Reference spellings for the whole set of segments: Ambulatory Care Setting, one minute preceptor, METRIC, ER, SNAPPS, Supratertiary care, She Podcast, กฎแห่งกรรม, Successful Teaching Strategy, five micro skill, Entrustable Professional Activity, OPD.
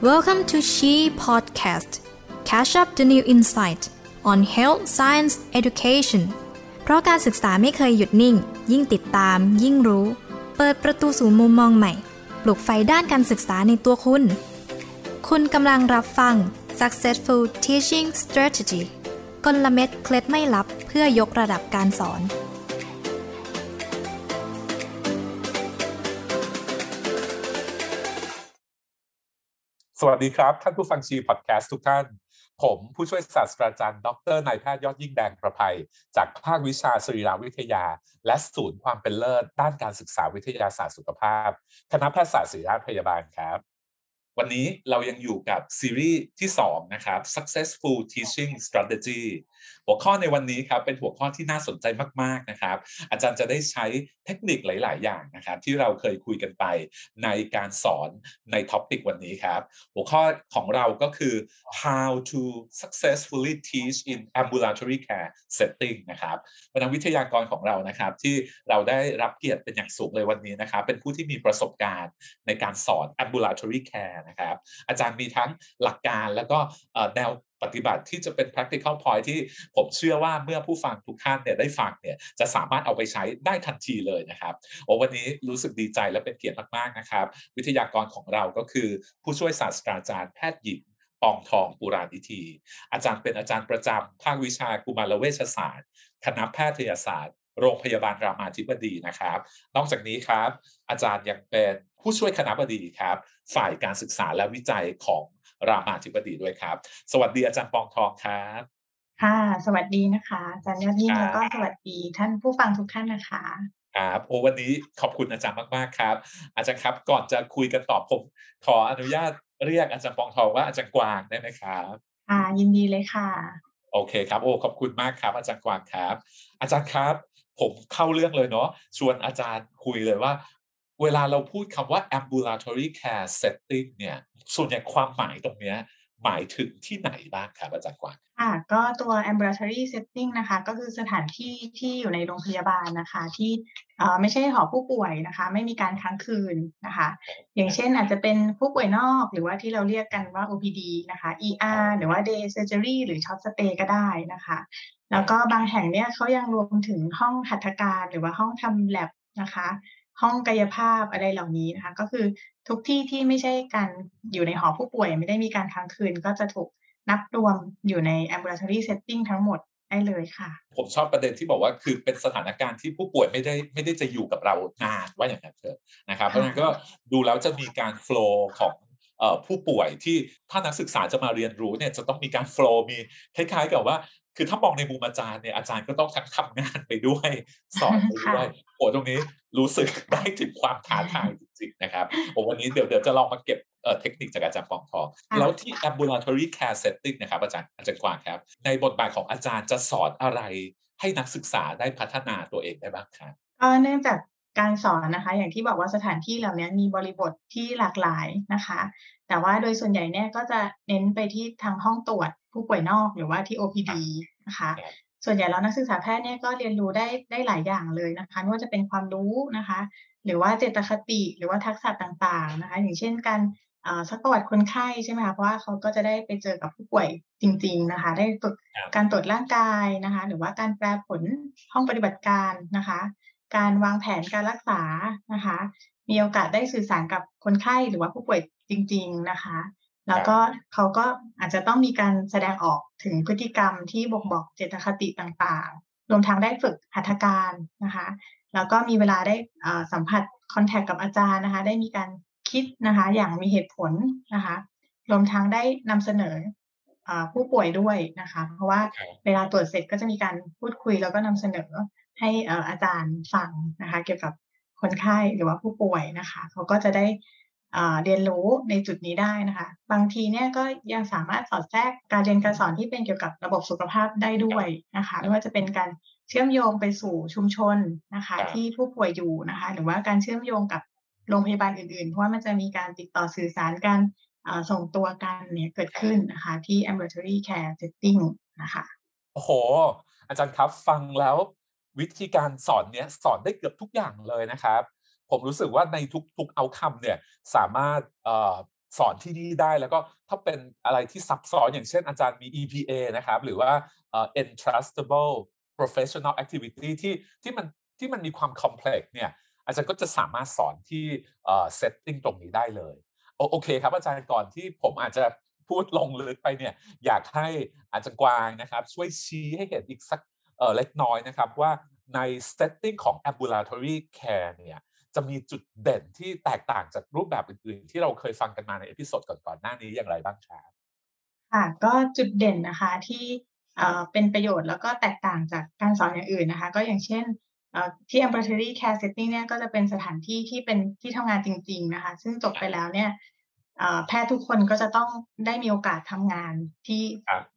Welcome to She Podcast. Catch up the new insight on health science education. เพราะการศึกษาไม่เคยหยุดนิ่งยิ่งติดตามยิ่งรู้เปิดประตูสู่มุมมองใหม่ปลุกไฟด้านการศึกษาในตัวคุณคุณกำลังรับฟัง Successful Teaching Strategy กลเม็ดเคล็ดไม่ลับเพื่อยกระดับการสอนสวัสดีครับท่านผู้ฟังชีพอดแคสต์ทุกท่านผมผู้ช่วยศาสตราจารย์ดร.นายแพทย์ยอดยิ่งแดงประภัยจากภาควิชาสรีรวิทยาและศูนย์ความเป็นเลิศด้านการศึกษาวิทยาศาสตร์สุขภาพคณะแพทยศาสตร์ศิริราชพยาบาลครับวันนี้เรายังอยู่กับซีรีส์ที่2นะครับ Successful Teaching Strategy หัวข้อในวันนี้ครับเป็นหัวข้อที่น่าสนใจมากๆนะครับอาจารย์จะได้ใช้เทคนิคหลายๆอย่างนะครับที่เราเคยคุยกันไปในการสอนในท็อปิกวันนี้ครับหัวข้อของเราก็คือ How to Successfully Teach in Ambulatory Care Setting นะครับเป็นนักวิทยากรของเรานะครับที่เราได้รับเกียรติเป็นอย่างสูงเลยวันนี้นะครับเป็นผู้ที่มีประสบการณ์ในการสอน Ambulatory Careนะครับอาจารย์มีทั้งหลักการแล้วก็แนวปฏิบัติที่จะเป็น practical point ที่ผมเชื่อว่าเมื่อผู้ฟังทุกท่านเนี่ยได้ฟังเนี่ยจะสามารถเอาไปใช้ได้ทันทีเลยนะครับวันนี้รู้สึกดีใจและเป็นเกียรติมากๆนะครับวิทยากรของเราก็คือผู้ช่วยศาสตราจารย์แพทย์หญิงปองทองปุรานิธีอาจารย์เป็นอาจารย์ประจำภาควิชากุมารเวชศาสตร์คณะแพทยศาสตร์โรงพยาบาลรามาธิบดีนะครับนอกจากนี้ครับอาจารย์ยังเป็นผู้ช่วยคณบดีครับฝ่ายการศึกษาและวิจัยของรามาธิบดีด้วยครับสวัสดีอาจารย์ปองทองครับค่ะสวัสดีนะคะอาจารย์ยอดยิ่งแล้วก็สวัสดีท่านผู้ฟังทุกท่านนะคะครับวันนี้ขอบคุณอาจารย์มากๆครับอาจารย์ครับก่อนจะคุยกันต่อผมขออนุญาตเรียกอาจารย์ปองทองว่าอาจารย์กวางได้ไหมครับยินดีเลยค่ะโอเคครับขอบคุณมากครับอาจารย์กวางครับอาจารย์ครับผมเข้าเรื่องเลยเนาะชวนอาจารย์คุยเลยว่าเวลาเราพูดคำว่า ambulatory care setting เนี่ยส่วนใหญ่ความหมายตรงเนี้ยหมายถึงที่ไหนบ้างครับอาจารย์กวางก็ตัว ambulatory setting นะคะก็คือสถานที่ที่อยู่ในโรงพยาบาลนะคะที่ไม่ใช่หอผู้ป่วยนะคะไม่มีการค้างคืนนะคะอย่างเช่นอาจจะเป็นผู้ป่วยนอกหรือว่าที่เราเรียกกันว่า OPD นะคะ ER หรือว่า day surgery หรือ short stay ก็ได้นะคะแล้วก็บางแห่งเนี่ยเขายังรวมถึงห้องหัตถการหรือว่าห้องทำ lab นะคะห้องกายภาพอะไรเหล่านี้นะคะก็คือทุกที่ที่ไม่ใช่การอยู่ในหอผู้ป่วยไม่ได้มีการค้างคืนก็จะถูกนับรวมอยู่ใน ambulatory setting ทั้งหมดได้เลยค่ะผมชอบประเด็นที่บอกว่าคือเป็นสถานการณ์ที่ผู้ป่วยไม่ได้จะอยู่กับเรานานว่าอย่างนั้นเถอะนะครับเพราะฉะนั้นก็ดูแล้วจะมีการ flow ของผู้ป่วยที่ถ้านักศึกษาจะมาเรียนรู้เนี่ยจะต้องมีการ flow มีคล้ายๆกับว่าคือถ้ามองในมุมอาจารย์เนี่ยอาจารย์ก็ต้องทำงานไปด้วยสอนไปด้วยตรงนี้รู้สึกได้ถึงความท้าทายจริงๆนะครับวันนี้เดี๋ยวจะลองมาเก็บเทคนิคจากอาจารย์ปองทองแล้วที่ ambulatory care setting นะครับอาจารย์กวางครับในบทบาทของอาจารย์จะสอนอะไรให้นักศึกษาได้พัฒนาตัวเองได้บ้างครับเนื่องจากการสอนนะคะอย่างที่บอกว่าสถานที่เหล่านี้มีบริบทที่หลากหลายนะคะแต่ว่าโดยส่วนใหญ่เนี่ยก็จะเน้นไปที่ทางห้องตรวจผู้ป่วยนอกหรือว่าที่ OPD นะคะส่วนใหญ่แล้วนักศึกษาแพทย์เนี่ยก็เรียนรู้ได้หลายอย่างเลยนะคะไม่ว่าจะเป็นความรู้นะคะหรือว่าเจตคติหรือว่าทักษะต่างๆนะคะอย่างเช่นการซักประวัติคนไข้ใช่ไหมคะเพราะว่าเขาก็จะได้ไปเจอกับผู้ป่วยจริงๆนะคะได้ฝึกการตรวจร่างกายนะคะหรือว่าการแปรผลห้องปฏิบัติการนะคะการวางแผนการรักษานะคะมีโอกาสได้สื่อสารกับคนไข้หรือว่าผู้ป่วยจริงๆนะคะแล้วก็เขาก็อาจจะต้องมีการแสดงออกถึงพฤติกรรมที่บ่งบอกเจตคติต่างๆรวมทั้งได้ฝึกหัตถการนะคะแล้วก็มีเวลาได้สัมผัสคอนแทคกับอาจารย์นะคะได้มีการคิดนะคะอย่างมีเหตุผลนะคะรวมทั้งได้นำเสนอผู้ป่วยด้วยนะคะเพราะว่าเวลาตรวจเสร็จก็จะมีการพูดคุยแล้วก็นำเสนอให้อาจารย์ฟังนะคะเกี่ยวกับคนไข้หรือว่าผู้ป่วยนะคะเขาก็จะได้เรียนรู้ในจุดนี้ได้นะคะบางทีเนี่ยก็ยังสามารถสอดแทรกการเรียนการสอนที่เป็นเกี่ยวกับระบบสุขภาพได้ด้วยนะคะไม่ว่าจะเป็นการเชื่อมโยงไปสู่ชุมชนนะคะที่ผู้ป่วยอยู่นะคะหรือว่าการเชื่อมโยงกับโรงพยาบาลอื่นๆเพราะว่ามันจะมีการติดต่อสื่อสารการส่งตัวกันเนี่ยเกิดขึ้นนะคะที่ ambulatory care setting นะคะโอ้โหอาจารย์ครับฟังแล้ววิธีการสอนเนี่ยสอนได้เกือบทุกอย่างเลยนะครับผมรู้สึกว่าในทุกๆเอาคัมเนี่ยสามารถ สอนที่นี่ได้แล้วก็ถ้าเป็นอะไรที่ซับซ้อนอย่างเช่นอาจารย์มี EPA นะครับหรือว่าEntrustable Professional Activity ที่มันมีความ complex เนี่ยอาจารย์ก็จะสามารถสอนที่setting ตรงนี้ได้เลยโอเคครับอาจารย์ก่อนที่ผมอาจจะพูดลงลึกไปเนี่ยอยากให้อาจารย์กวางนะครับช่วยชี้ให้เห็นอีกสักเล็กน้อยนะครับว่าใน setting ของ ambulatory care เนี่ยจะมีจุดเด่นที่แตกต่างจากรูปแบบอื่นๆที่เราเคยฟังกันมาในเอพิโซดก่อนๆหน้านี้อย่างไรบ้างครับค่ะก็จุดเด่นนะคะที่เป็นประโยชน์แล้วก็แตกต่างจากการสอนอย่างอื่นนะคะก็อย่างเช่นที่ ambulatory care setting เนี่ยก็จะเป็นสถานที่ที่เป็นที่ทำงานจริงๆนะคะซึ่งจบไปแล้วเนี่ยแพทย์ทุกคนก็จะต้องได้มีโอกาสทำงาน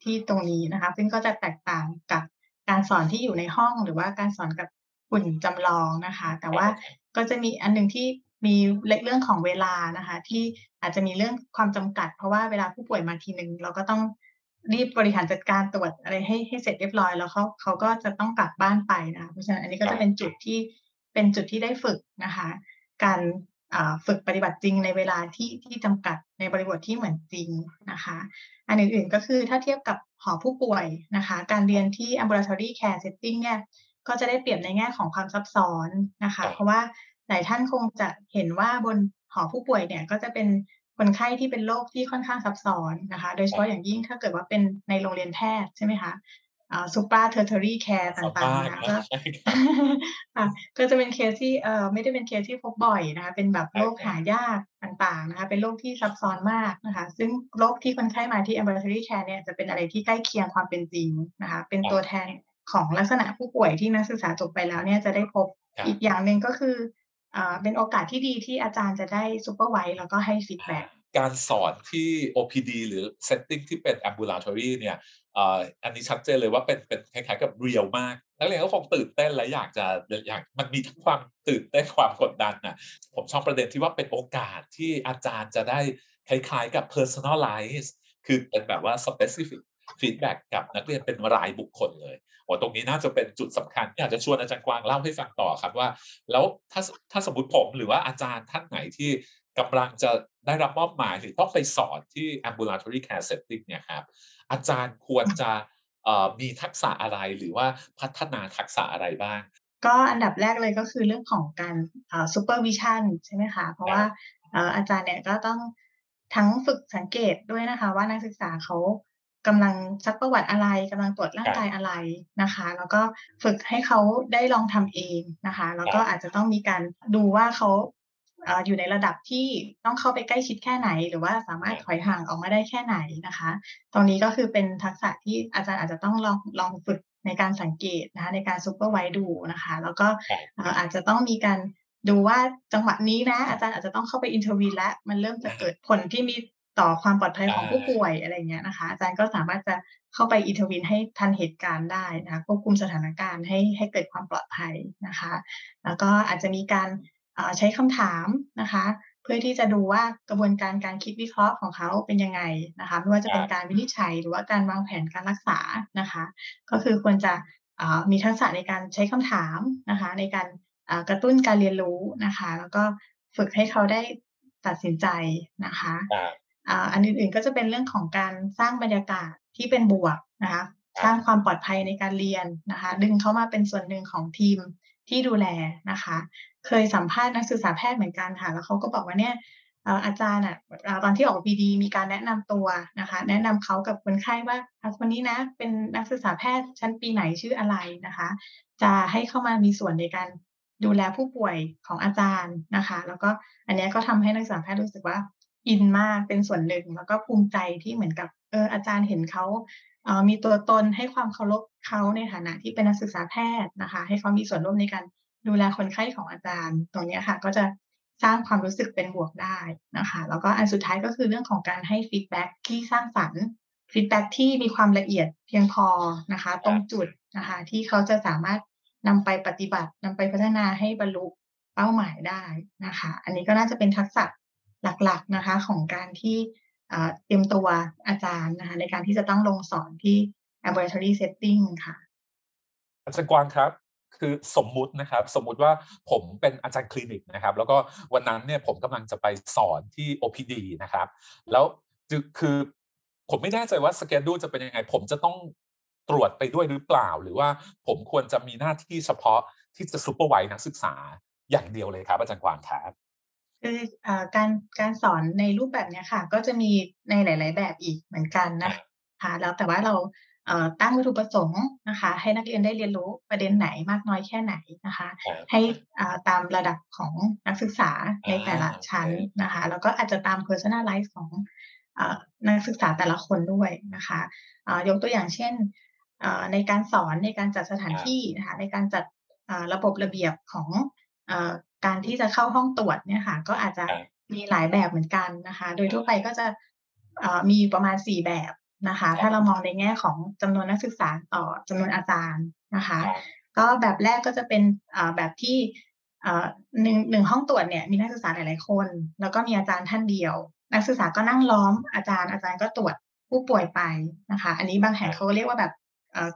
ที่ตรงนี้นะคะซึ่งก็จะแตกต่างกับการสอนที่อยู่ในห้องหรือว่าการสอนกับหุ่นจำลองนะคะแต่ว่าก็จะมีอันนึงที่มีเรื่องของเวลานะคะที่อาจจะมีเรื่องความจำกัดเพราะว่าเวลาผู้ป่วยมาทีนึงเราก็ต้องรีบบริหารจัดการตรวจอะไรให้เสร็จเรียบร้อยแล้วเขาก็จะต้องกลับบ้านไปนะคะเพราะฉะนั้นอันนี้ก็จะเป็นจุดที่ได้ฝึกนะคะการฝึกปฏิบัติจริงในเวลาที่จำกัดในบริบทที่เหมือนจริงนะคะอันอื่นๆก็คือถ้าเทียบกับหอผู้ป่วยนะคะการเรียนที่ ambulatory care setting เนี่ยก็จะได้เปรียบในแง่ของความซับซ้อนนะคะเพราะว่าหลายท่านคงจะเห็นว่าบนหอผู้ป่วยเนี่ยก็จะเป็นคนไข้ที่เป็นโรคที่ค่อนข้างซับซ้อนนะคะโดยเฉพาะอย่างยิ่งถ้าเกิดว่าเป็นในโรงเรียนแพทย์ใช่ไหมคะSupratertiary care ต่างๆนะก็จะเป็นเคสที่ไม่ได้เป็นเคสที่พบบ่อยนะคะเป็นแบบโรคหายากต่างๆนะคะเป็นโรคที่ซับซ้อนมากนะคะซึ่งโรคที่คนไข้มาที่ ambulatory care เนี่ยจะเป็นอะไรที่ใกล้เคียงความเป็นจริงนะคะเป็นตัวแทนของลักษณะผู้ป่วยที่นักศึกษาจบไปแล้วเนี่ยจะได้พบอีกอย่างนึงก็คือเป็นโอกาสที่ดีที่อาจารย์จะได้ supervise แล้วก็ให้ feedback การสอนที่ OPD หรือ setting ที่เป็น ambulatory เนี่ยอันนี้ชัดเจนเลยว่าเป็นคล้ายๆกับเรียลมากนักเรียนก็คงตื่นเต้นและอยากมันมีทั้งความตื่นเต้นความกดดันนะผมชอบประเด็นที่ว่าเป็นโอกาสที่อาจารย์จะได้คล้ายๆกับ personalize คือเป็นแบบว่า specific feedback กับนักเรียนเป็นรายบุคคลเลยตรงนี้น่าจะเป็นจุดสำคัญอยากจะชวนอาจารย์กวางเล่าให้ฟังต่อครับว่าแล้วถ้าสมมติผมหรือว่าอาจารย์ท่านไหนที่กำลังจะได้รับมอบหมายหรือต้องไปสอนที่ ambulatory care setting เนี่ยครับอาจารย์ควรจะมีทักษะอะไรหรือว่าพัฒนาทักษะอะไรบ้างก็อันดับแรกเลยก็คือเรื่องของการsupervision ใช่ไหมคะเพราะว่าอาจารย์เนี่ยก็ต้องทั้งฝึกสังเกตด้วยนะคะว่านักศึกษาเขากำลังซักประวัติอะไรกำลังตรวจร่างกายอะไรนะคะแล้วก็ฝึกให้เขาได้ลองทำเองนะคะแล้วก็อาจจะต้องมีการดูว่าเขาอยู่ในระดับที่ต้องเข้าไปใกล้ชิดแค่ไหนหรือว่าสามารถถอยห่างออกมาได้แค่ไหนนะคะตรงนี้ก็คือเป็นทักษะที่อาจารย์อาจจะต้องลองฝึกในการสังเกตนะคะในการซูเปอร์ไวส์ดูนะคะแล้วก็อาจจะต้องมีการดูว่าจังหวะนี้นะอาจารย์อาจจะต้องเข้าไปอินเทอร์วีแล้วมันเริ่มจะเกิดผลที่มีต่อความปลอดภัยของผู้ป่วยอะไรเงี้ยนะคะอาจารย์ก็สามารถจะเข้าไปอินเทอร์วีนให้ทันเหตุการณ์ได้นะคะควบคุมสถานการณ์ให้เกิดความปลอดภัยนะคะแล้วก็อาจจะมีการใช้คำถามนะคะเพื่อที่จะดูว่ากระบวนการคิดวิเคราะห์ของเขาเป็นยังไงนะคะไม่ว่าจะเป็นการวินิจฉัยหรือว่าการวางแผนการรักษานะคะก็คือควรจะมีทักษะในการใช้คำถามนะคะในการกระตุ้นการเรียนรู้นะคะแล้วก็ฝึกให้เขาได้ตัดสินใจนะคะอันอื่นๆก็จะเป็นเรื่องของการสร้างบรรยากาศที่เป็นบวกนะคะสร้างความปลอดภัยในการเรียนนะคะดึงเขามาเป็นส่วนหนึ่งของทีมที่ดูแลนะคะเคยสัมภาษณ์นักศึกษาแพทย์เหมือนกันค่ะแล้วเขาก็บอกว่าเนี่ยอาจารย์อ่ะตอนที่ออก PD มีการแนะนำตัวนะคะแนะนำเขากับคนไข้ว่าคนนี้นะเป็นนักศึกษาแพทย์ชั้นปีไหนชื่ออะไรนะคะจะให้เข้ามามีส่วนในการดูแลผู้ป่วยของอาจารย์นะคะแล้วก็อันนี้ก็ทำให้นักศึกษาแพทย์รู้สึกว่าอินมากเป็นส่วนหนึ่งแล้วก็ภูมิใจที่เหมือนกับอาจารย์เห็นเขามีตัวตนให้ความเคารพเขาในฐานะที่เป็นนักศึกษาแพทย์นะคะให้เขามีส่วนร่วมในการดูแลคนไข้ของอาจารย์ตรงนี้ค่ะก็จะสร้างความรู้สึกเป็นบวกได้นะคะแล้วก็อันสุดท้ายก็คือเรื่องของการให้ฟีดแบ็กที่สร้างสรรค์ฟีดแบ็กที่มีความละเอียดเพียงพอนะคะตรงจุดนะคะที่เขาจะสามารถนำไปปฏิบัตินำไปพัฒนาให้บรรลุเป้าหมายได้นะคะอันนี้ก็น่าจะเป็นทักษะหลักๆนะคะของการที่เตรียมตัวอาจารย์นะคะในการที่จะต้องลงสอนที่ ambulatory setting ค่ะอาจารย์กวางครับ คือสมมุตินะครับสมมุติว่าผมเป็นอาจารย์คลินิกนะครับแล้วก็วันนั้นเนี่ยผมกำลังจะไปสอนที่ OPD นะครับแล้วคือผมไม่แน่ใจว่าสเกดูลจะเป็นยังไงผมจะต้องตรวจไปด้วยหรือเปล่าหรือว่าผมควรจะมีหน้าที่เฉพาะที่จะซูเปอร์ไวส์นักศึกษาอย่างเดียวเลยครับอาจารย์กวางครับคือการสอนในรูปแบบนี้ค่ะก็จะมีในหลายๆแบบอีกเหมือนกันนะคะแล้วแต่ว่าเราตั้งวัตถุประสงค์นะคะให้นักเรียนได้เรียนรู้ประเด็นไหนมากน้อยแค่ไหนนะคะให้ตามระดับของนักศึกษาในแต่ละชั้นนะคะแล้วก็อาจจะตาม personalize ของนักศึกษาแต่ละคนด้วยนะคะยกตัวอย่างเช่นในการสอนในการจัดสถานที่นะคะในการจัดระบบระเบียบของการที่จะเข้าห้องตรวจเนี่ยค่ะก็อาจจะมีหลายแบบเหมือนกันนะคะโดยทั่วไปก็จะมีประมาณ4แบบนะคะถ้าเรามองในแง่ของจำนวนนักศึกษาต่อจำนวนอาจารย์นะคะก็แบบแรกก็จะเป็นแบบที่หนึ่งห้องตรวจเนี่ยมีนักศึกษาหลายๆคนแล้วก็มีอาจารย์ท่านเดียวนักศึกษาก็นั่งล้อมอาจารย์ก็ตรวจผู้ป่วยไปนะคะอันนี้บางแห่งเขาเรียกว่าแบบ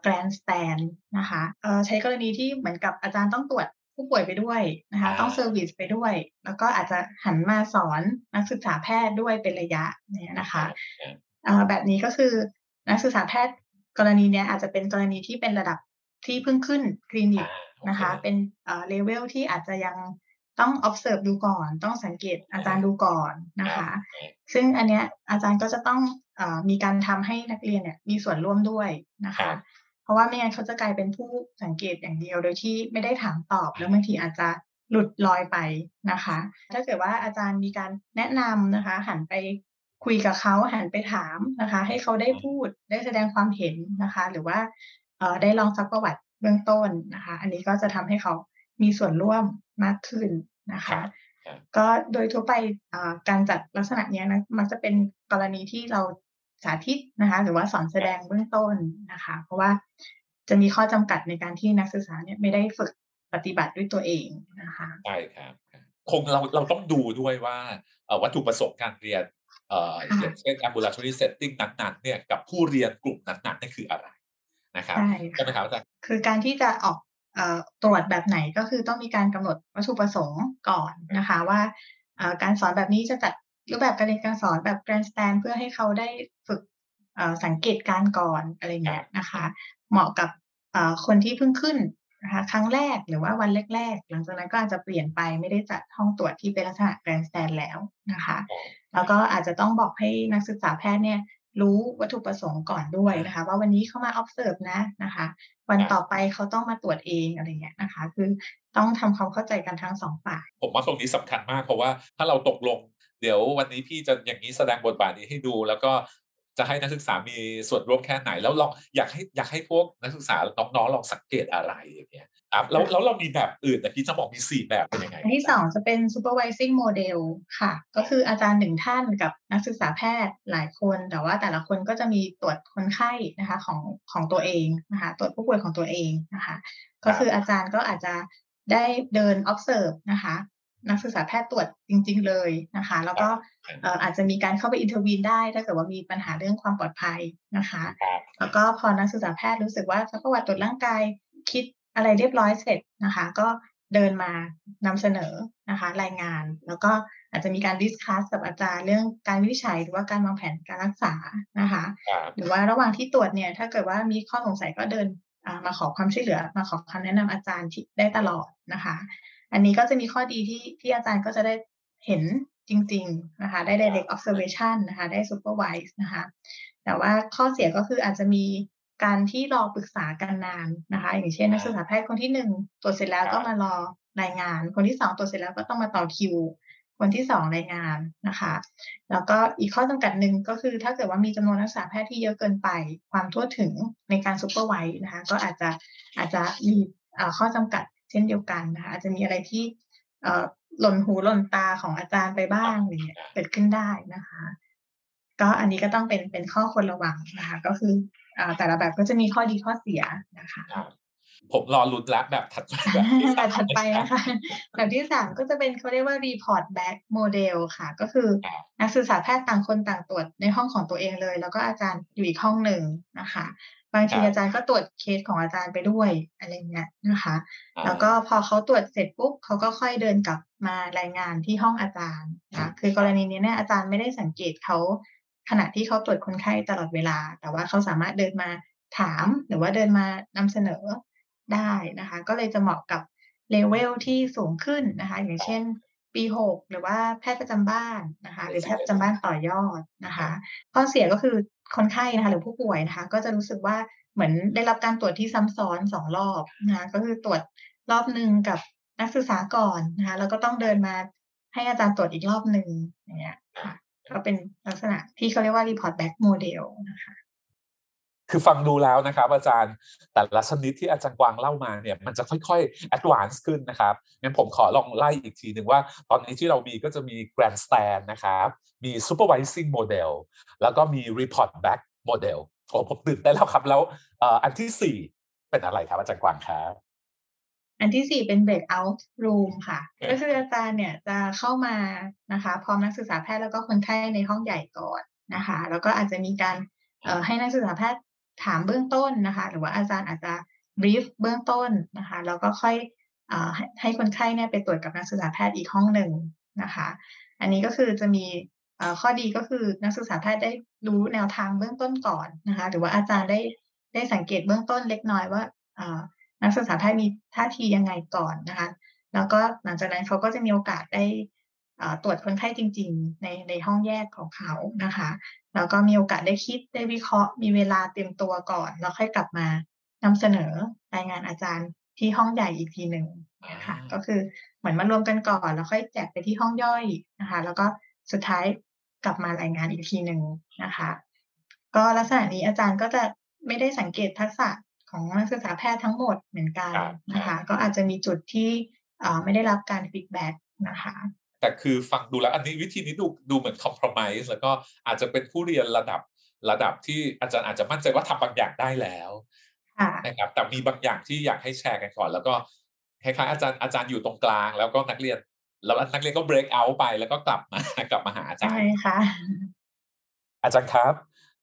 grand stand นะคะใช้กรณีที่เหมือนกับอาจารย์ต้องตรวจผู้ป่วยไปด้วยนะคะต้องเซอร์วิสไปด้วยแล้วก็อาจจะหันมาสอนนักศึกษาแพทย์ด้วยเป็นระยะเนี่ยนะคะแบบนี้ก็คือนักศึกษาแพทย์กรณีเนี้ยอาจจะเป็นกรณีที่เป็นระดับที่เพิ่งขึ้นคลินิกนะคะเป็นเลเวลที่อาจจะยังต้อง observe ดูก่อนต้องสังเกตอาจารย์ดูก่อนนะคะซึ่งอันเนี้ยอาจารย์ก็จะต้องมีการทำให้นักเรียนเนี่ยมีส่วนร่วมด้วยนะคะเพราะว่าไม่งั้นเขาจะกลายเป็นผู้สังเกตอย่างเดียวโดยที่ไม่ได้ถามตอบแล้วบางทีอาจจะหลุดลอยไปนะคะถ้าเกิดว่าอาจารย์มีการแนะนำนะคะหันไปคุยกับเขาหันไปถามนะคะให้เขาได้พูดได้แสดงความเห็นนะคะหรือว่าได้ลองซักประวัติเบื้องต้นนะคะอันนี้ก็จะทำให้เขามีส่วนร่วมมากขึ้นนะคะก็โดยทั่วไปการจัดลักษณะนี้นะมักจะเป็นกรณีที่เราสาธิตนะคะหรือว่าสอนแสดงเบื้องต้นนะคะเพราะว่าจะมีข้อจำกัดในการที่นักศึกษาเนี่ยไม่ได้ฝึกปฏิบัติด้วยตัวเองนะคะใช่ครับคงเราต้องดูด้วยว่าวัตถุประสงค์การเรียนอย่างเช่น ambulatory setting นั้นๆเนี่ยกับผู้เรียนกลุ่มนั้นๆนี่คืออะไรนะครับใช่ไหมครับอาจารย์คือการที่จะออกตรวจแบบไหนก็คือต้องมีการกำหนดวัตถุประสงค์ก่อนนะคะว่าการสอนแบบนี้จะจัดรูปแบบการเรียนการสอนแบบ grand stand เพื่อให้เขาได้ฝึกสังเกตการก่อนอะไรเงี้ยนะคะเหมาะกับคนที่เพิ่งขึ้นนะคะครั้งแรกหรือว่าวันแรกๆหลังจากนั้นก็อาจจะเปลี่ยนไปไม่ได้จัดห้องตรวจที่เป็นลักษณะ grand stand แล้วนะคะแล้วก็อาจจะต้องบอกให้นักศึกษาแพทย์เนี่ยรู้วัตถุประสงค์ก่อนด้วยนะคะว่าวันนี้เขามา observe นะคะวันต่อไปเขาต้องมาตรวจเองอะไรเงี้ยนะคะคือต้องทำความเข้าใจกันทั้งสองฝ่ายผมว่าตรงนี้สำคัญมากเพราะว่าถ้าเราตกลงเดี๋ยววันนี้พี่จะอย่างนี้แสดงบทบาทนี้ให้ดูแล้วก็จะให้นักศึกษามีส่วนร่วมแค่ไหนแล้วลองอยากให้พวกนักศึกษาน้องๆลองสังเกตอะไรอย่างเงี้ยครับแล้วเรามีแบบอื่นแต่พี่จะบอกมี4แบบเป็นยังไงที่2จะเป็น supervising model ค่ะก็คืออาจารย์1ท่านกับนักศึกษาแพทย์หลายคนแต่ว่าแต่ละคนก็จะมีตรวจคนไข้นะคะของตัวเองนะคะตรวจผู้ป่วยของตัวเองนะคะก็คืออาจารย์ก็อาจจะได้เดิน observe นะคะนักศึกษาแพทย์ตรวจจริงๆเลยนะคะแล้วก็อาจจะมีการเข้าไปอินเทอร์วีนได้ถ้าเกิดว่ามีปัญหาเรื่องความปลอดภัยนะคะแล้วก็พอนักศึกษาแพทย์รู้สึกว่าสักประวัติตรวจร่างกายคิดอะไรเรียบร้อยเสร็จนะคะก็เดินมานำเสนอนะคะรายงานแล้วก็อาจจะมีการดิสคัสกับอาจารย์เรื่องการวิจัยหรือว่าการวางแผนการรักษานะคะหรือว่าระหว่างที่ตรวจเนี่ยถ้าเกิดว่ามีข้อสงสัยก็เดินมาขอความช่วยเหลือมาขอคำแนะนำอาจารย์ที่ได้ตลอดนะคะอันนี้ก็จะมีข้อดีที่อาจารย์ก็จะได้เห็นจริงๆนะคะได้ direct observation นะคะได้ supervise นะคะแต่ว่าข้อเสียก็คืออาจจะมีการที่รอปรึกษากันนานนะคะอย่างเช่นนักศึกษาแพทย์คนที่1ตรวจเสร็จแล้วก็มารอรายงานคนที่2ตรวจเสร็จแล้วก็ต้องมาต่อคิวคนที่2รายงานนะคะแล้วก็อีกข้อจำกัดหนึ่งก็คือถ้าเกิดว่ามีจำนวนนักศึกษาแพทย์ที่เยอะเกินไปความทั่วถึงในการ supervise นะคะก็อาจจะมีข้อจำกัดเช่นเดียวกันนะคะอาจจะมีอะไรที่หล่นหูหล่นตาของอาจารย์ไปบ้างเนี่ยเกิดขึ้นได้นะคะก็อันนี้ก็ต้องเป็นข้อควรระวังนะคะก็คือแต่ละแบบก็จะมีข้อดีข้อเสียนะคะผมรอลุ้นรับแบบถัดไปแบบถัดไปนะคะแบบที่3ก็จะเป็นเขาเรียกว่า report back model ค่ะก็คือนักศึกษาแพทย์ต่างคนต่างตรวจในห้องของตัวเองเลยแล้วก็อาจารย์อยู่อีกห้องหนึ่งนะคะ บางทีอาจารย์ก็ตรวจเคสของอาจารย์ไปด้วยอะไรเงี้ยนะคะแล้วก็พอเขาตรวจเสร็จปุ๊บเขาก็ค่อยเดินกลับมารายงานที่ห้องอาจารย์นะคือกรณีนี้เนี่ยอาจารย์ไม่ได้สังเกตเขาขณะที่เขาตรวจคนไข้ตลอดเวลาแต่ว่าเขาสามารถเดินมาถามหรือว่าเดินมานำเสนอได้นะคะก็เลยจะเหมาะกับเลเวลที่สูงขึ้นนะคะอย่างเช่นปี6หรือว่าแพทย์ประจำบ้านนะคะหรือแพทย์ประจำบ้านต่อยอดนะคะข้อเสียก็คือคนไข้นะคะหรือผู้ป่วยนะคะก็จะรู้สึกว่าเหมือนได้รับการตรวจที่ซ้ำซ้อน2รอบนะคะก็คือตรวจรอบนึงกับนักศึกษาก่อนนะคะแล้วก็ต้องเดินมาให้อาจารย์ตรวจอีกรอบนึงอย่างเงี้ยค่ะก็เป็นลักษณะที่เขาเรียกว่า report back model นะคะคือฟังดูแล้วนะครับอาจารย์แต่ละชนิดที่อาจารย์กวางเล่ามาเนี่ยมันจะค่อยๆแอดวานซ์ขึ้นนะครับงั้นผมขอลองไล่อีกทีหนึ่งว่าตอนนี้ที่เรามีก็จะมี grandstand นะครับมี supervising model แล้วก็มี report back model โอ้ผมตื่นได้แล้วครับแล้วอันที่4เป็นอะไรครับอาจารย์กวางครับอันที่4เป็น breakout room ค่ะก็คืออาจารย์เนี่ยจะเข้ามานะคะพร้อมนักศึกษาแพทย์แล้วก็คนไข้ในห้องใหญ่ก่อนนะคะแล้วก็อาจจะมีการให้นักศึกษาแพทย์ถามเบื้องต้นนะคะหรือว่าอาจารย์อาจจะ brief เบื้องต้นนะคะแล้วก็ค่อยให้คนไข้เนี่ยไปตรวจกับนักศึกษาแพทย์อีกห้องหนึ่งนะคะอันนี้ก็คือจะมีข้อดีก็คือนักศึกษาแพทย์ได้รู้แนวทางเบื้องต้นก่อนนะคะหรือว่าอาจารย์ได้สังเกตเบื้องต้นเล็กน้อยว่านักศึกษาแพทย์มีท่าทียังไงก่อนนะคะแล้วก็หลังจากนั้นเขาก็จะมีโอกาสได้ตรวจคนไข้จริงๆในห้องแยกของเขานะคะแล้วก็มีโอกาสได้คิดได้วิเคราะห์มีเวลาเตรียมตัวก่อนแล้วค่อยกลับมานำเสนอรายงานอาจารย์ที่ห้องใหญ่อีกทีหนึ่งนะคะก็คือเหมือนมารวมกันก่อนแล้วค่อยแจกไปที่ห้องย่อยนะคะแล้วก็สุดท้ายกลับมารายงานอีกทีหนึ่งนะคะก็ลักษณะนี้อาจารย์ก็จะไม่ได้สังเกตทักษะของนักศึกษาแพทย์ทั้งหมดเหมือนกันนะคะก็อาจจะมีจุดที่ไม่ได้รับการฟีดแบ็กนะคะแต่คือฟังดูแล้วอันนี้วิธีนี้ดูเหมือนคอมเพลมไมซ์แล้วก็อาจจะเป็นผู้เรียนระดับที่อาจารย์อาจจะมั่นใจว่าทำบางอย่างได้แล้วนะครับแต่มีบางอย่างที่อยากให้แชร์กันก่อนแล้วก็คล้ายๆอาจารย์อยู่ตรงกลางแล้วก็นักเรียนก็เบรกเอาท์ไปแล้วก็กลับมาหาอาจารย์ใช่ค่ะอาจารย์ครับ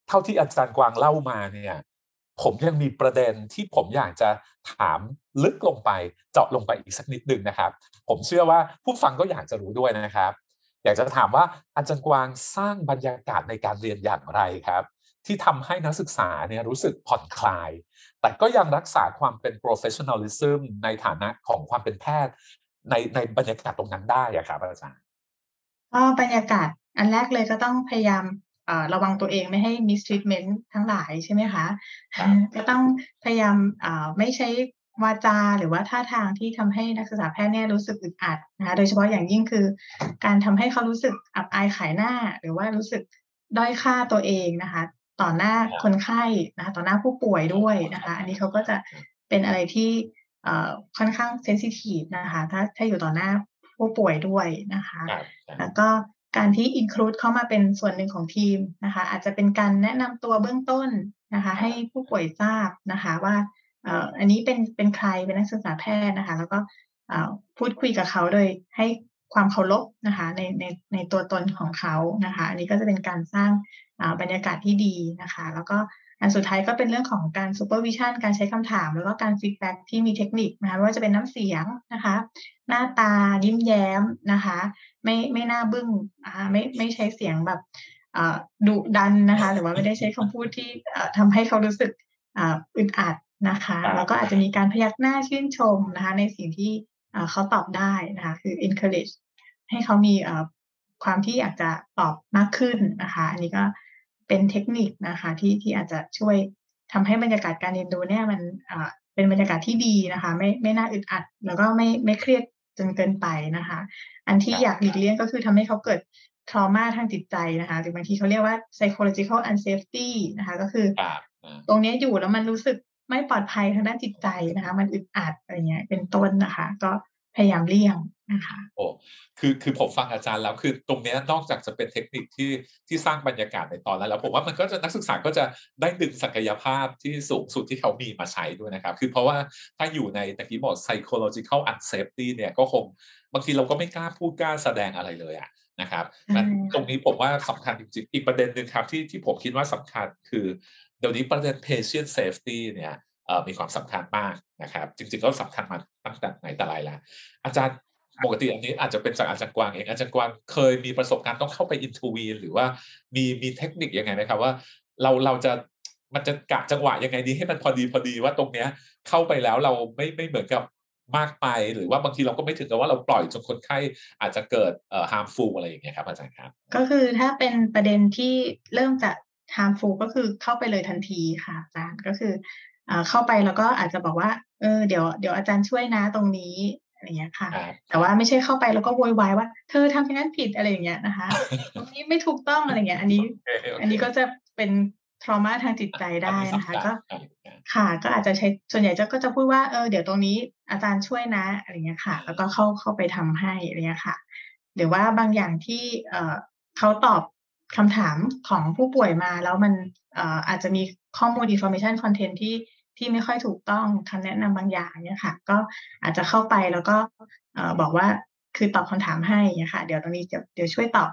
เท่าที่อาจารย์กวางเล่ามาเนี่ยผมยังมีประเด็นที่ผมอยากจะถามลึกลงไปเจาะลงไปอีกสักนิดนึงนะครับผมเชื่อว่าผู้ฟังก็อยากจะรู้ด้วยนะครับอยากจะถามว่าอาจารย์กวางสร้างบรรยากาศในการเรียนอย่างไรครับที่ทำให้นักศึกษาเนี่ยรู้สึกผ่อนคลายแต่ก็ยังรักษาความเป็น professionalism ในฐานะของความเป็นแพทย์ในบรรยากาศตรงนั้นได้ครับอาจารย์ก็บรรยากาศอันแรกเลยก็ต้องพยายามระวังตัวเองไม่ให้ mistreatment ทั้งหลายใช่ไหมคะก็ต้องพยายามไม่ใช้วาจาหรือว่าท่าทางที่ทำให้นักศึกษาแพทย์เนี่ยรู้สึกอึดอัดนะคะโดยเฉพาะอย่างยิ่งคือการทำให้เขารู้สึกอับอายขายหน้าหรือว่ารู้สึกด้อยค่าตัวเองนะคะต่อหน้าคนไข้นะคะต่อหน้าผู้ป่วยด้วยนะคะอันนี้เขาก็จะเป็นอะไรที่ค่อนข้าง sensitive นะคะถ้าอยู่ต่อหน้าผู้ป่วยด้วยนะคะแล้วก็การที่ include เข้ามาเป็นส่วนหนึ่งของทีมนะคะอาจจะเป็นการแนะนำตัวเบื้องต้นนะคะให้ผู้ป่วยทราบนะคะว่าอันนี้เป็นใครเป็นนักศึกษาแพทย์นะคะแล้วก็พูดคุยกับเขาโดยให้ความเคารพนะคะในตัวตนของเขานะคะอันนี้ก็จะเป็นการสร้างบรรยากาศที่ดีนะคะแล้วก็อันสุดท้ายก็เป็นเรื่องของการ supervision การใช้คำถามแล้วก็การ feedback ที่มีเทคนิคนะคะว่าจะเป็นน้ำเสียงนะคะหน้าตายิ้มแย้มนะคะไม่น่าบึ้งไม่ใช้เสียงแบบดุดันนะคะหรือว่าไม่ได้ใช้คำพูดที่ทำให้เขารู้สึกอึดอัดนะคะแล้วก็อาจจะมีการพยักหน้าชื่นชมนะคะในสิ่งที่เขาตอบได้นะคะคือ encourage ให้เขามีความที่อยากจะตอบมากขึ้นนะคะอันนี้ก็เป็นเทคนิคนะคะที่อาจจะช่วยทำให้บรรยากาศการเรียนรู้เนี่ยมันเป็นบรรยากาศที่ดีนะคะไม่น่าอึดอัดแล้วก็ไม่เครียดจนเกินไปนะคะอันที่อยากหลีกเลี่ยงก็คือทำให้เขาเกิด trauma ทางจิตใจนะคะหรือบางทีเขาเรียกว่า psychological unsafety นะคะก็คือตรงนี้อยู่แล้วมันรู้สึกไม่ปลอดภัยทางด้านจิตใจนะคะมันอึดอัดอะไรเงี้ยเป็นต้นนะคะก็พยายามเลี่ยงนะคะโอ้คือผมฟังอาจารย์แล้วคือตรงนี้นอกจากจะเป็นเทคนิคที่สร้างบรรยากาศในตอนนั้นแล้วผมว่ามันก็จะนักศึกษาก็จะได้ดึงศักยภาพที่สูงสุดที่เขามีมาใช้ด้วยนะครับคือเพราะว่าถ้าอยู่ในตะกี้บอก psychological unsafety เนี่ยก็คงบางทีเราก็ไม่กล้าพูดกล้าแสดงอะไรเลยอะ นะครับตรงนี้ผมว่าสำคัญจริงๆอีกประเด็นหนึ่งครับที่ผมคิดว่าสำคัญคือเดี๋ยวนี้ประเด็น patient safety เนี่ยมีความสำคัญมากนะครับจริงๆก็สำคัญมาตั้งแต่ไหนแต่ไรแล้วอาจารย์ปกติอันนี้อาจจะเป็นจากอาจารย์กวางเองอาจารย์กวางเคยมีประสบการณ์ต้องเข้าไปอินเทอร์วีวหรือว่ามีเทคนิคยังไงไหมครับว่าเราจะมันจะกะจังหวะยังไงดีให้มันพอดีว่าตรงเนี้ยเข้าไปแล้วเราไม่เหมือนกับมากไปหรือว่าบางทีเราก็ไม่ถึงกับว่าเราปล่อยจนคนไข้อาจจะเกิดharmful อะไรอย่างเงี้ยครับอาจารย์ครับก็คือถ้าเป็นประเด็นที่เริ่มจะ harmful ก็คือเข้าไปเลยทันทีค่ะอาจารย์ก็คือเข้าไปแล้วก็อาจจะบอกว่าเดี๋ยวอาจารย์ช่วยนะตรงนี้อะไรอย่างเงี้ยค่ะแต่ว่าไม่ใช่เข้าไปแล้วก็โวยวายว่าเธอทำอย่างนั้นผิดอะไรอย่างเงี้ยนะคะตรงนี้ไม่ถูกต้องอะไรเงี้ยอันนี้ก็จะเป็นtrauma ทางจิตใจได้นะคะก็ค่ะก็อาจจะใช้ส่วนใหญ่ก็จะพูดว่าเดี๋ยวตรงนี้อาจารย์ช่วยนะอะไรเงี้ยค่ะแล้วก็เข้าไปทำให้อะไรเงี้ยค่ะหรือว่าบางอย่างที่เขาตอบคำถามของผู้ป่วยมาแล้วมันอาจจะมีข้อมูล information content ที่ไม่ค่อยถูกต้องคำแนะนำบางอย่างเนี่ยค่ะก็อาจจะเข้าไปแล้วก็บอกว่าคือตอบคำถามให้นะคะเดี๋ยวตรงนี้เดี๋ยวช่วยตอบ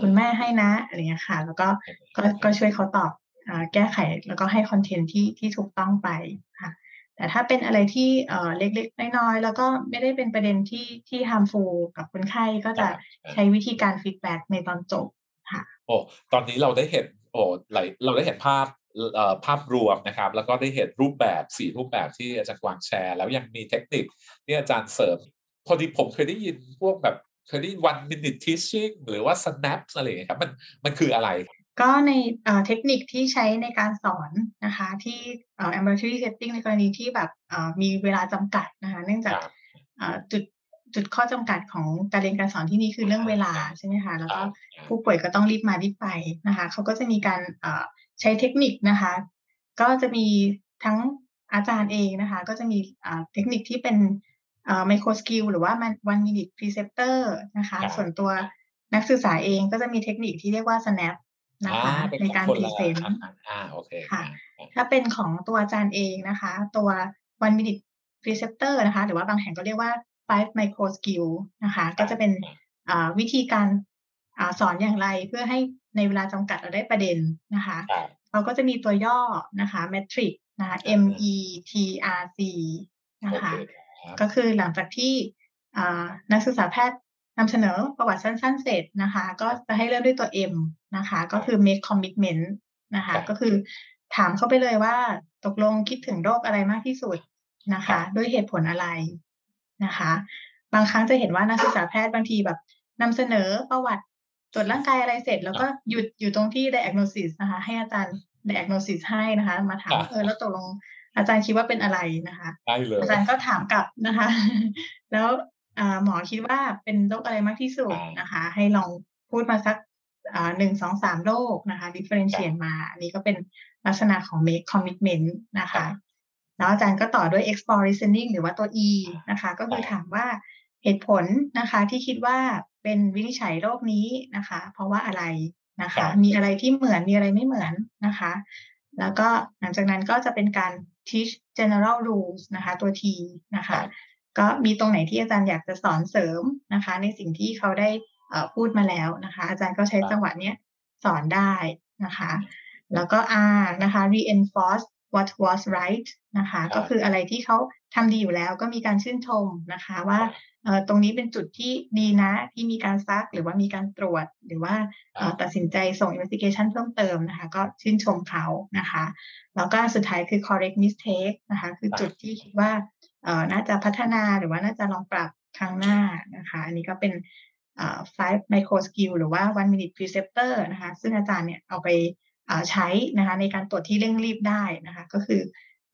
คุณแม่ให้นะอะไรเงี้ยค่ะแล้วก็ช่วยเขาตอบแก้ไขแล้วก็ให้คอนเทนต์ที่ถูกต้องไปค่ะแต่ถ้าเป็นอะไรที่เล็กๆน้อยๆแล้วก็ไม่ได้เป็นประเด็นที่ harmful กับคนไข้ก็จะใช้วิธีการ feedback ในตอนจบค่ะโอ้ตอนนี้เราได้เห็นเราได้เห็นภาพรวมนะครับแล้วก็ได้เห็นรูปแบบ4รูปแบบที่อาจารย์กวางแชร์แล้วยังมีเทคนิคที่อาจารย์เสริมพอดีผมเคยได้ยินพวกแบบเคยได้ยิน one minute teaching หรือว่า SNAPPS อะไรอย่างเงี้ยครับมันคืออะไรก็ในเทคนิคที่ใช้ในการสอนนะคะที่ambulatory setting ในกรณีที่แบบมีเวลาจำกัดนะคะเนื่องจากจุดข้อจำกัดของการเรียนการสอนที่นี่คือเรื่องเวลาใช่ไหมคะแล้วก็ผู้ป่วยก็ต้องรีบมารีบไปนะคะเขาก็จะมีการใช้เทคนิคนะคะก็จะมีทั้งอาจารย์เองนะคะก็จะมีเทคนิคที่เป็นไมโครสกิลหรือว่า one minute preceptor นะคะส่วนตัวนักศึกษาเองก็จะมีเทคนิคที่เรียกว่า snapนะคะในการพรีเซนต์ค่ะถ้าเป็นของตัวอาจารย์เองนะคะตัว one minute preceptor นะคะหรือว่าบางแห่งก็เรียกว่า five micro skill นะคะก็จะเป็นวิธีการสอนอย่างไรเพื่อให้ในเวลาจำกัดเราได้ประเด็นนะคะเราก็จะมีตัวย่อนะคะ METRIC นะคะ METRC นะคะก็คือหลังจากที่นักศึกษาแพทย์นำเสนอประวัติสั้นๆเสร็จนะคะก็จะให้เริ่มด้วยตัว M นะคะก็คือ make commitment นะคะก็คือถามเข้าไปเลยว่าตกลงคิดถึงโรคอะไรมากที่สุดนะคะด้วยเหตุผลอะไรนะคะบางครั้งจะเห็นว่านักศึกษาแพทย์บางทีแบบนำเสนอประวัติตรวจร่างกายอะไรเสร็จแล้วก็หยุดอยู่ตรงที่ diagnosis นะคะให้อาจารย์ diagnosis ให้นะคะมาถามแล้วตกลงอาจารย์คิดว่าเป็นอะไรนะคะอาจารย์ก็ถามกลับนะคะแล้วหมอคิดว่าเป็นโรคอะไรมากที่สุดนะคะให้ลองพูดมาสัก1, 2, 3โรคนะคะ differentiate มาอันนี้ก็เป็นลักษณะของ make commitment นะคะแล้วอาจารย์ก็ต่อด้วย explore reasoning หรือว่าตัว E นะคะก็คือถามว่าเหตุผลนะคะที่คิดว่าเป็นวินิจฉัยโรคนี้นะคะเพราะว่าอะไรนะคะมีอะไรที่เหมือนมีอะไรไม่เหมือนนะคะแล้วก็หลังจากนั้นก็จะเป็นการ teach general rules นะคะตัว T นะคะก็มีตรงไหนที่อาจารย์อยากจะสอนเสริมนะคะในสิ่งที่เขาได้พูดมาแล้วนะคะอาจารย์ก็ใช้จังหวะเนี้ยสอนได้นะคะแล้วก็ R นะคะ reinforce what was right นะคะก็คืออะไรที่เขาทำดีอยู่แล้วก็มีการชื่นชมนะคะว่าตรงนี้เป็นจุดที่ดีนะที่มีการซักหรือว่ามีการตรวจหรือว่าตัดสินใจส่ง investigation เพิ่มเติมนะคะก็ชื่นชมเขานะคะแล้วก็สุดท้ายคือ correct mistake นะคะคือจุดที่คิดว่าน่าจะพัฒนาหรือว่าน่าจะลองปรับครั้งหน้านะคะอันนี้ก็เป็นfive micro skill หรือว่า one minute preceptor นะคะซึ่งอาจารย์เนี่ยเอาไปใช้นะคะในการตรวจที่เร่งรีบได้นะคะก็คือ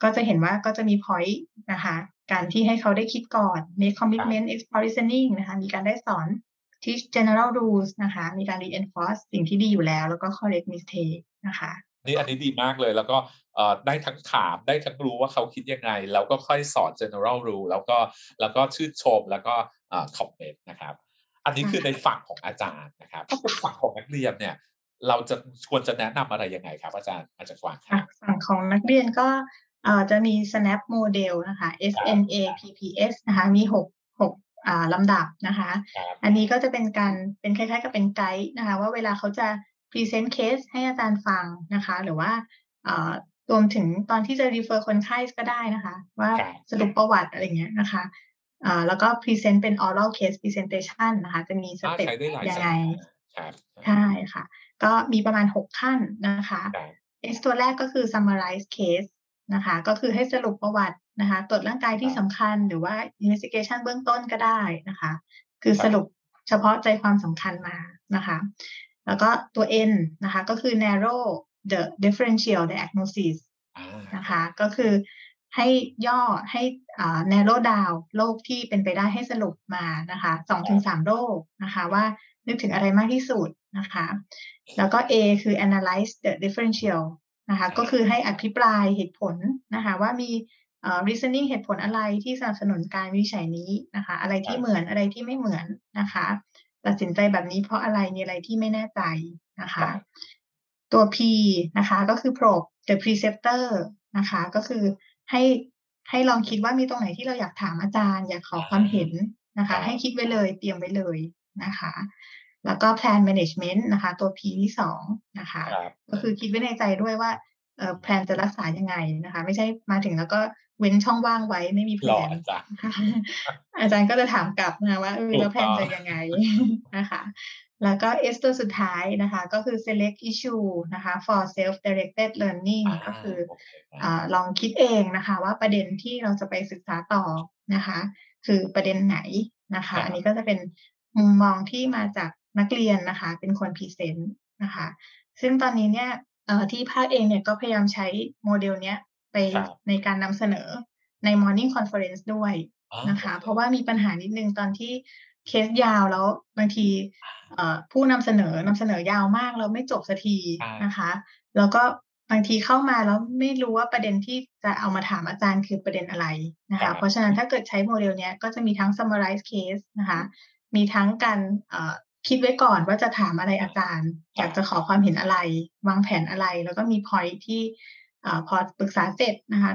ก็จะเห็นว่าก็จะมี point นะคะการที่ให้เขาได้คิดก่อน make commitment explore reasoning นะคะมีการได้สอน teach general rules นะคะมีการ reinforce สิ่งที่ดีอยู่แล้วแล้วก็ correct mistake นะคะนี่อันนี้ดีมากเลยแล้วก็ได้ทั้งถามได้ทั้งรู้ว่าเขาคิดยังไงแล้วก็ค่อยสอน general rule แล้วก็ชื่นชมแล้วก็คอมเมนต์นะครับอันนี้คือในฝั่งของอาจารย์นะครับถ้าเป็นฝั่งของนักเรียนเนี่ยเราจะควรจะแนะนำอะไรยังไงครับอาจารย์กวางครับฝั่งของนักเรียนก็จะมี snap model นะคะ SNAPPS นะคะมี 6 ลำดับนะคะอันนี้ก็จะเป็นการเป็นคล้ายๆกับเป็นไกด์นะคะว่าเวลาเขาจะพรีเซนต์เคสให้อาจารย์ฟังนะคะหรือว่ารวมถึงตอนที่จะรีเฟอร์คนไข้ก็ได้นะคะว่าสรุปประวัติอะไรเงี้ยนะคะแล้วก็พรีเซนต์เป็น oral case presentation นะคะจะมีสเต็ปยังไงใช่ค่ะก็มีประมาณ6ขั้นนะคะเอสตัวแรกก็คือ summarize case นะคะก็คือให้สรุปประวัตินะคะตรวจร่างกายที่สำคัญหรือว่า investigation เบื้องต้นก็ได้นะคะคือสรุปเฉพาะใจความสำคัญมานะคะแล้วก็ตัว N นะคะก็คือ narrow the differential diagnosis นะคะก็คือให้ย่อให้narrow down โรคที่เป็นไปได้ให้สรุปมานะคะ 2-3 โรคนะคะว่านึกถึงอะไรมากที่สุดนะคะแล้วก็ A คือ analyze the differential นะคะก็คือให้อภิปรายเหตุผลนะคะว่ามีreasoning เหตุผลอะไรที่สนับสนุนการวิจัยนี้นะคะอะไรที่เหมือนอะไรที่ไม่เหมือนนะคะตัดสินใจแบบนี้เพราะอะไรมีอะไรที่ไม่แน่ใจนะคะตัว P นะคะก็คือ probe the preceptor นะคะก็คือให้ลองคิดว่ามีตรงไหนที่เราอยากถามอาจารย์อยากขอความเห็นนะคะให้คิดไว้เลยเตรียมไว้เลยนะคะแล้วก็ plan management นะคะตัว P ที่2นะคะก็คือคิดไว้ในใจด้วยว่าแพลนจะรักษายังไงนะคะไม่ใช่มาถึงแล้วก็เว้นช่องว่างไว้ไม่มีแผนอาจารย์ก็จะถามกลับนะว่าแล้วแพลนจะยังไงนะคะแล้วก็ S ตัวสุดท้ายนะคะก็คือ select issue นะคะ for self directed learning ก็คือลองคิดเองนะคะว่าประเด็นที่เราจะไปศึกษาต่อนะคะคือประเด็นไหนนะคะอันนี้ก็จะเป็นมุมมองที่มาจากนักเรียนนะคะเป็นคนพรีเซนต์นะคะซึ่งตอนนี้เนี่ยที่ภาคเองเนี่ยก็พยายามใช้โมเดลเนี้ยไปในการนำเสนอใน Morning Conference ด้วยนะคะเพราะว่ามีปัญหานิดนึงตอนที่เคสยาวแล้วบางทีผู้นำเสนอยาวมากแล้วไม่จบสักทีนะคะแล้วก็บางทีเข้ามาแล้วไม่รู้ว่าประเด็นที่จะเอามาถามอาจารย์คือประเด็นอะไรนะคะเพราะฉะนั้นถ้าเกิดใช้โมเดลเนี้ยก็จะมีทั้ง summarize case นะคะมีทั้งการคิดไว้ก่อนว่าจะถามอะไรอาจารย์อยากจะขอความเห็นอะไรวางแผนอะไรแล้วก็มี point ที่พอปรึกษาเสร็จนะคะ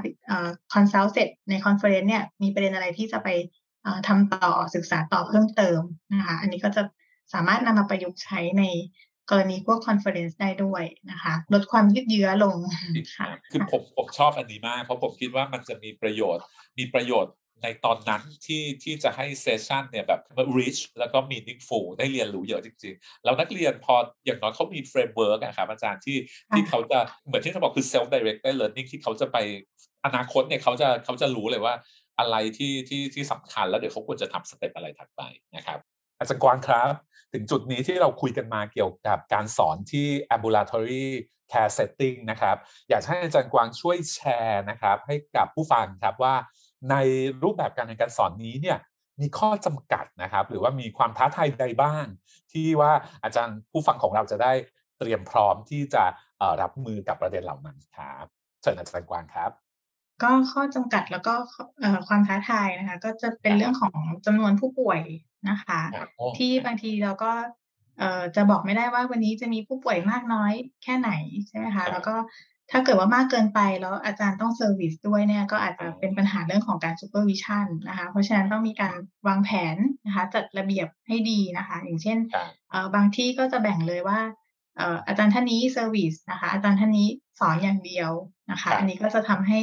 consult เสร็จใน conference เนี่ยมีประเด็นอะไรที่จะไปทำต่อศึกษาต่อเพิ่มเติมนะคะอันนี้ก็จะสามารถนำมาประยุกต์ใช้ในกรณีพวก conference ได้ด้วยนะคะลดความยืดเยื้อลงค่ะคือผมชอบอันนี้มากเพราะผมคิดว่ามันจะมีประโยชน์ในตอนนั้นที่จะให้เซสชันเนี่ยแบบ rich แล้วก็ meaningful ได้เรียนรู้เยอะจริงๆแล้วนักเรียนพออย่างน้อยเขามี framework อะครับอาจารย์ที่เขาจะเหมือนที่เขาบอกคือ self directed learning ที่เขาจะไปอนาคตเนี่ยเขาจะรู้เลยว่าอะไรที่สำคัญแล้วเดี๋ยวเขาควรจะทำสเต็ปอะไรถัดไปนะครับอาจารย์กรครับถึงจุดนี้ที่เราคุยกันมาเกี่ยวกับการสอนที่ ambulatory care setting นะครับอยากให้อาจารย์กรช่วยแชร์นะครับให้กับผู้ฟังครับว่าในรูปแบบการเรียนการสอนนี้เนี่ยมีข้อจำกัดนะครับหรือว่ามีความท้าทายใดบ้างที่ว่าอาจารย์ผู้ฟังของเราจะได้เตรียมพร้อมที่จะรับมือกับประเด็นเหล่านั้นครับเชิญอาจารย์กวางครับก็ข้อจำกัดแล้วก็ความท้าทายนะคะก็จะเป็นเรื่องของจำนวนผู้ป่วยนะคะที่บางทีเราก็จะบอกไม่ได้ว่าวันนี้จะมีผู้ป่วยมากน้อยแค่ไหนใช่ไหมคะแล้วก็ถ้าเกิดว่ามากเกินไปแล้วอาจารย์ต้องเซอร์วิสด้วยเนี่ยก็อาจจะเป็นปัญหาเรื่องของการซูเปอร์วิชั่นนะคะเพราะฉะนั้นต้องมีการวางแผนนะคะจัดระเบียบให้ดีนะคะอย่างเช่นบางที่ก็จะแบ่งเลยว่าอาจารย์ท่านนี้เซอร์วิสนะคะอาจารย์ท่านนี้สอนอย่างเดียวนะคะอันนี้ก็จะทำให้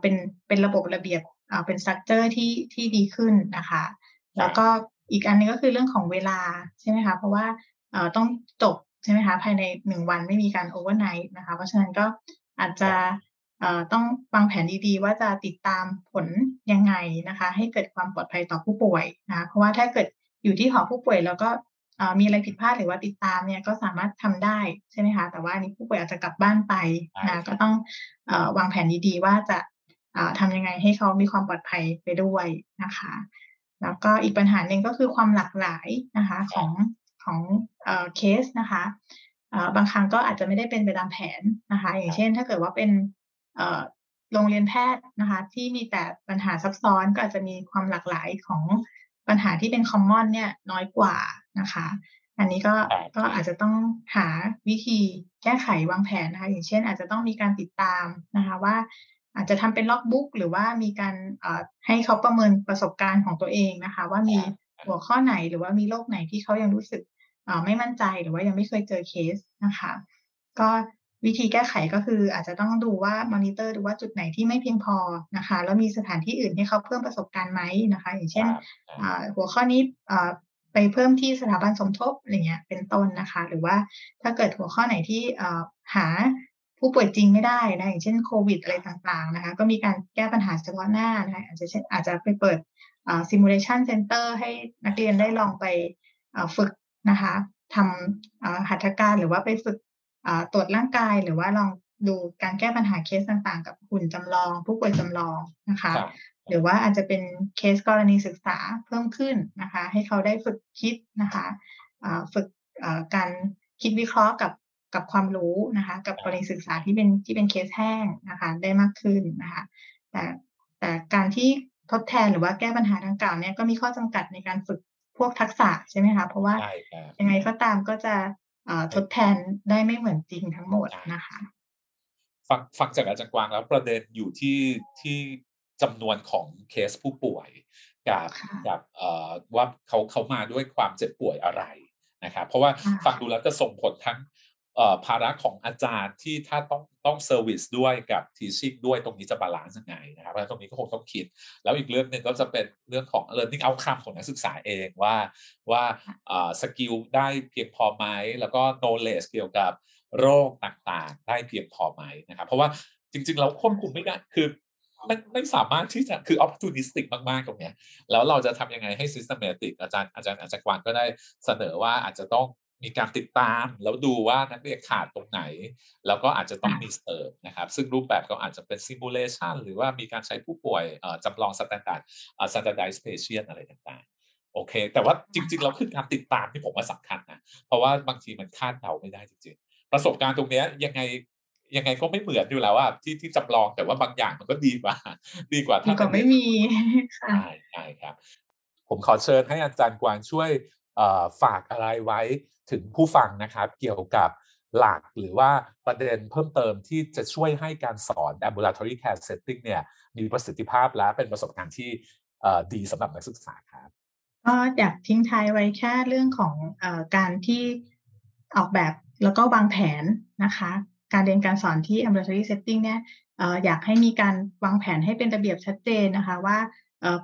เป็นระบบระเบียบเป็นสตรัคเจอร์ที่ดีขึ้นนะคะแล้วก็อีกอันนึงก็คือเรื่องของเวลาใช่ไหมคะเพราะว่าต้องจบใช่ไหมคะภายใน1วันไม่มีการโอเวอร์ไนท์นะคะเพราะฉะนั้นก็อาจจะต้องวางแผนดีๆว่าจะติดตามผลยังไงนะคะให้เกิดความปลอดภัยต่อผู้ป่วยนะเพราะว่าถ้าเกิดอยู่ที่หอผู้ป่วยแล้วก็มีอะไรผิดพลาดหรือว่าติดตามเนี่ยก็สามารถทำได้ใช่ไหมคะแต่ว่านี้ผู้ป่วยอาจจะกลับบ้านไปนะก็ต้องวางแผนดีๆว่าจะทำยังไงให้เขามีความปลอดภัยไปด้วยนะคะแล้วก็อีกปัญหาหนึ่งก็คือความหลากหลายนะคะของเคสนะคะบางครั้งก็อาจจะไม่ได้เป็นไปตามแผนนะคะอย่างเช่นถ้าเกิดว่าเป็นโรงเรียนแพทย์นะคะที่มีแต่ปัญหาซับซ้อนก็อาจจะมีความหลากหลายของปัญหาที่เป็นคอมมอนเนี่ยน้อยกว่านะคะอันนี้ก็อาจจะต้องหาวิธีแก้ไขวางแผนนะคะอย่างเช่นอาจจะต้องมีการติดตามนะคะว่า อาจจะทำเป็นล็อกบุ๊กหรือว่ามีการให้เขาประเมินประสบการณ์ของตัวเองนะคะว่ามีหัวข้อไหนหรือว่ามีโรคไหนที่เขายังรู้สึกไม่มั่นใจหรือว่ายังไม่เคยเจอเคสนะคะก็วิธีแก้ไขก็คืออาจจะต้องดูว่ามอนิเตอร์ดูว่าจุดไหนที่ไม่เพียงพอนะคะแล้วมีสถานที่อื่นให้เขาเพิ่มประสบการณ์ไหมนะคะอย่างเช่นหัวข้อนี้ไปเพิ่มที่สถาบันสมทบอะไรเงี้ยเป็นต้นนะคะหรือว่าถ้าเกิดหัวข้อไหนที่หาผู้ป่วยจริงไม่ได้นะอย่างเช่นโควิดอะไรต่างๆนะคะก็มีการแก้ปัญหาเฉพาะหน้านะคะอาจจะไปเปิดsimulation center ให้นักเรียนได้ลองไปฝึกนะคะทำหัตถการหรือว่าไปฝึกตรวจร่างกายหรือว่าลองดูการแก้ปัญหาเคสต่างๆกับหุ่นจำลองผู้ป่วยจำลองนะคะหรือว่าอาจจะเป็นเคสกรณีศึกษาเพิ่มขึ้นนะคะให้เขาได้ฝึกคิดนะคะฝึกการคิดวิเคราะห์กับความรู้นะคะกับกรณีศึกษาที่เป็นเคสแห้งนะคะได้มากขึ้นนะคะแต่การที่ทดแทนหรือว่าแก้ปัญหาดังกล่าวเนี่ยก็มีข้อจำกัดในการฝึกพวกทักษะใช่ไหมคะเพราะว่ายังไงก็ตามก็จะทดแทนได้ไม่เหมือนจริงทั้งหมดนะคะฟังจากอาจารย์กวางแล้วประเด็นอยู่ที่จำนวนของเคสผู้ป่วยกับว่าเขามาด้วยความเจ็บป่วยอะไรนะครับเพราะว่าฟังดูแล้วจะส่งผลทั้งภาระของอาจารย์ที่ถ้าต้องเซอร์วิสด้วยกับทีชิ่งด้วยตรงนี้จะบาลานซ์ยังไงนะครับเพราะฉะนั้นตรงนี้ก็คงต้องคิดแล้วอีกเรื่องนึงก็จะเป็นเรื่องของ learning outcome ของนักศึกษาเองว่าสกิลได้เพียงพอไหมแล้วก็ knowledge เกี่ยวกับโรคต่างๆได้เพียงพอไหมนะครับเพราะว่าจริงๆเราควบคุมไม่ได้คือมันไม่สามารถที่จะคือ opportunistic มากๆตรงเนี้ยแล้วเราจะทำยังไงให้ systematic อาจารย์กวางก็ได้เสนอว่าอาจจะต้องมีการติดตามแล้วดูว่านักเรียนขาดตรงไหนแล้วก็อาจจะต้องมีเสริมนะครับซึ่งรูปแบบก็อาจจะเป็น simulation หรือว่ามีการใช้ผู้ป่วยจำลอง standardized patient อะไรต่างๆโอเคแต่ว่าจริงๆเราคือการติดตามที่ผมว่าสำคัญนะเพราะว่าบางทีมันคาดเดาไม่ได้จริงๆประสบการณ์ตรงนี้ยังไงก็ไม่เหมือนอยู่แล้วว่าที่จำลองแต่ว่าบางอย่างมันก็ดีกว่าถ้าก็ไม่มีค่ะใช่ครับผมขอเชิญให้อาจารย์กวางช่วยฝากอะไรไว้ถึงผู้ฟังนะครับเกี่ยวกับหลักหรือว่าประเด็นเพิ่มเติมที่จะช่วยให้การสอน ambulatory care setting เนี่ยมีประสิทธิภาพและเป็นประสบการณ์ที่ดีสำหรับนักศึกษาครับก็อยากทิ้งท้ายไว้แค่เรื่องของการที่ออกแบบแล้วก็วางแผนนะคะการเรียนการสอนที่ ambulatory setting เนี่ยอยากให้มีการวางแผนให้เป็นระเบียบชัดเจนนะคะว่า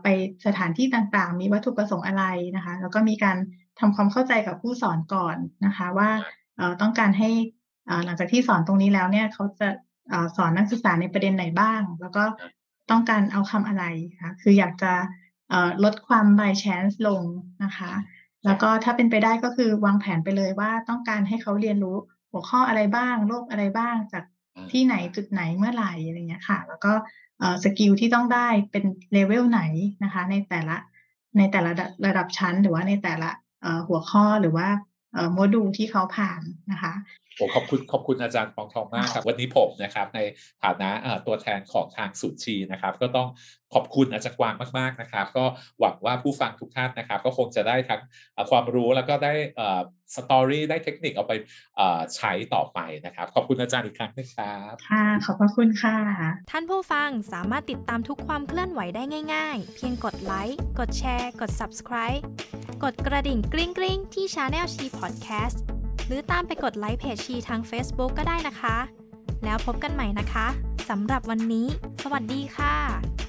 ไปสถานที่ต่างๆมีวัตถุประสงค์อะไรนะคะแล้วก็มีการทำความเข้าใจกับผู้สอนก่อนนะคะว่าต้องการให้หลังจากที่สอนตรงนี้แล้วเนี่ยเขาจะสอนนักศึกษาในประเด็นไหนบ้างแล้วก็ต้องการเอาคำอะไรค่ะคืออยากจะลดความ by chance ลงนะคะแล้วก็ถ้าเป็นไปได้ก็คือวางแผนไปเลยว่าต้องการให้เขาเรียนรู้หัวข้ออะไรบ้างโรคอะไรบ้างจากที่ไหนจุดไหนเมื่อไหร่อะไรเงี้ยค่ะแล้วก็สกิลที่ต้องได้เป็นเลเวลไหนนะคะในแต่ละระดับชั้นหรือว่าในแต่ละหัวข้อหรือว่าโมดูลที่เขาผ่านนะคะขอบคุณอาจารย์ปองทองมากครับวันนี้ผมนะครับในฐานะตัวแทนของทางศูนย์ชีนะครับก็ต้องขอบคุณอาจารย์กวางมากๆนะครับก็หวังว่าผู้ฟังทุกท่านนะครับก็คงจะได้ทั้งความรู้แล้วก็ได้สตอรี่ได้เทคนิคเอาไปใช้ต่อไปนะครับขอบคุณอาจารย์อีกครั้งนะครับค่ะขอบพระคุณค่ะท่านผู้ฟังสามารถติดตามทุกความเคลื่อนไหวได้ง่ายๆเพียงกดไลค์กดแชร์กด Subscribe กดกระดิ่งกริ๊งๆที่ Channel She Podcast หรือตามไปกดไลค์เพจ She ทาง Facebook ก็ได้นะคะแล้วพบกันใหม่นะคะสำหรับวันนี้สวัสดีค่ะ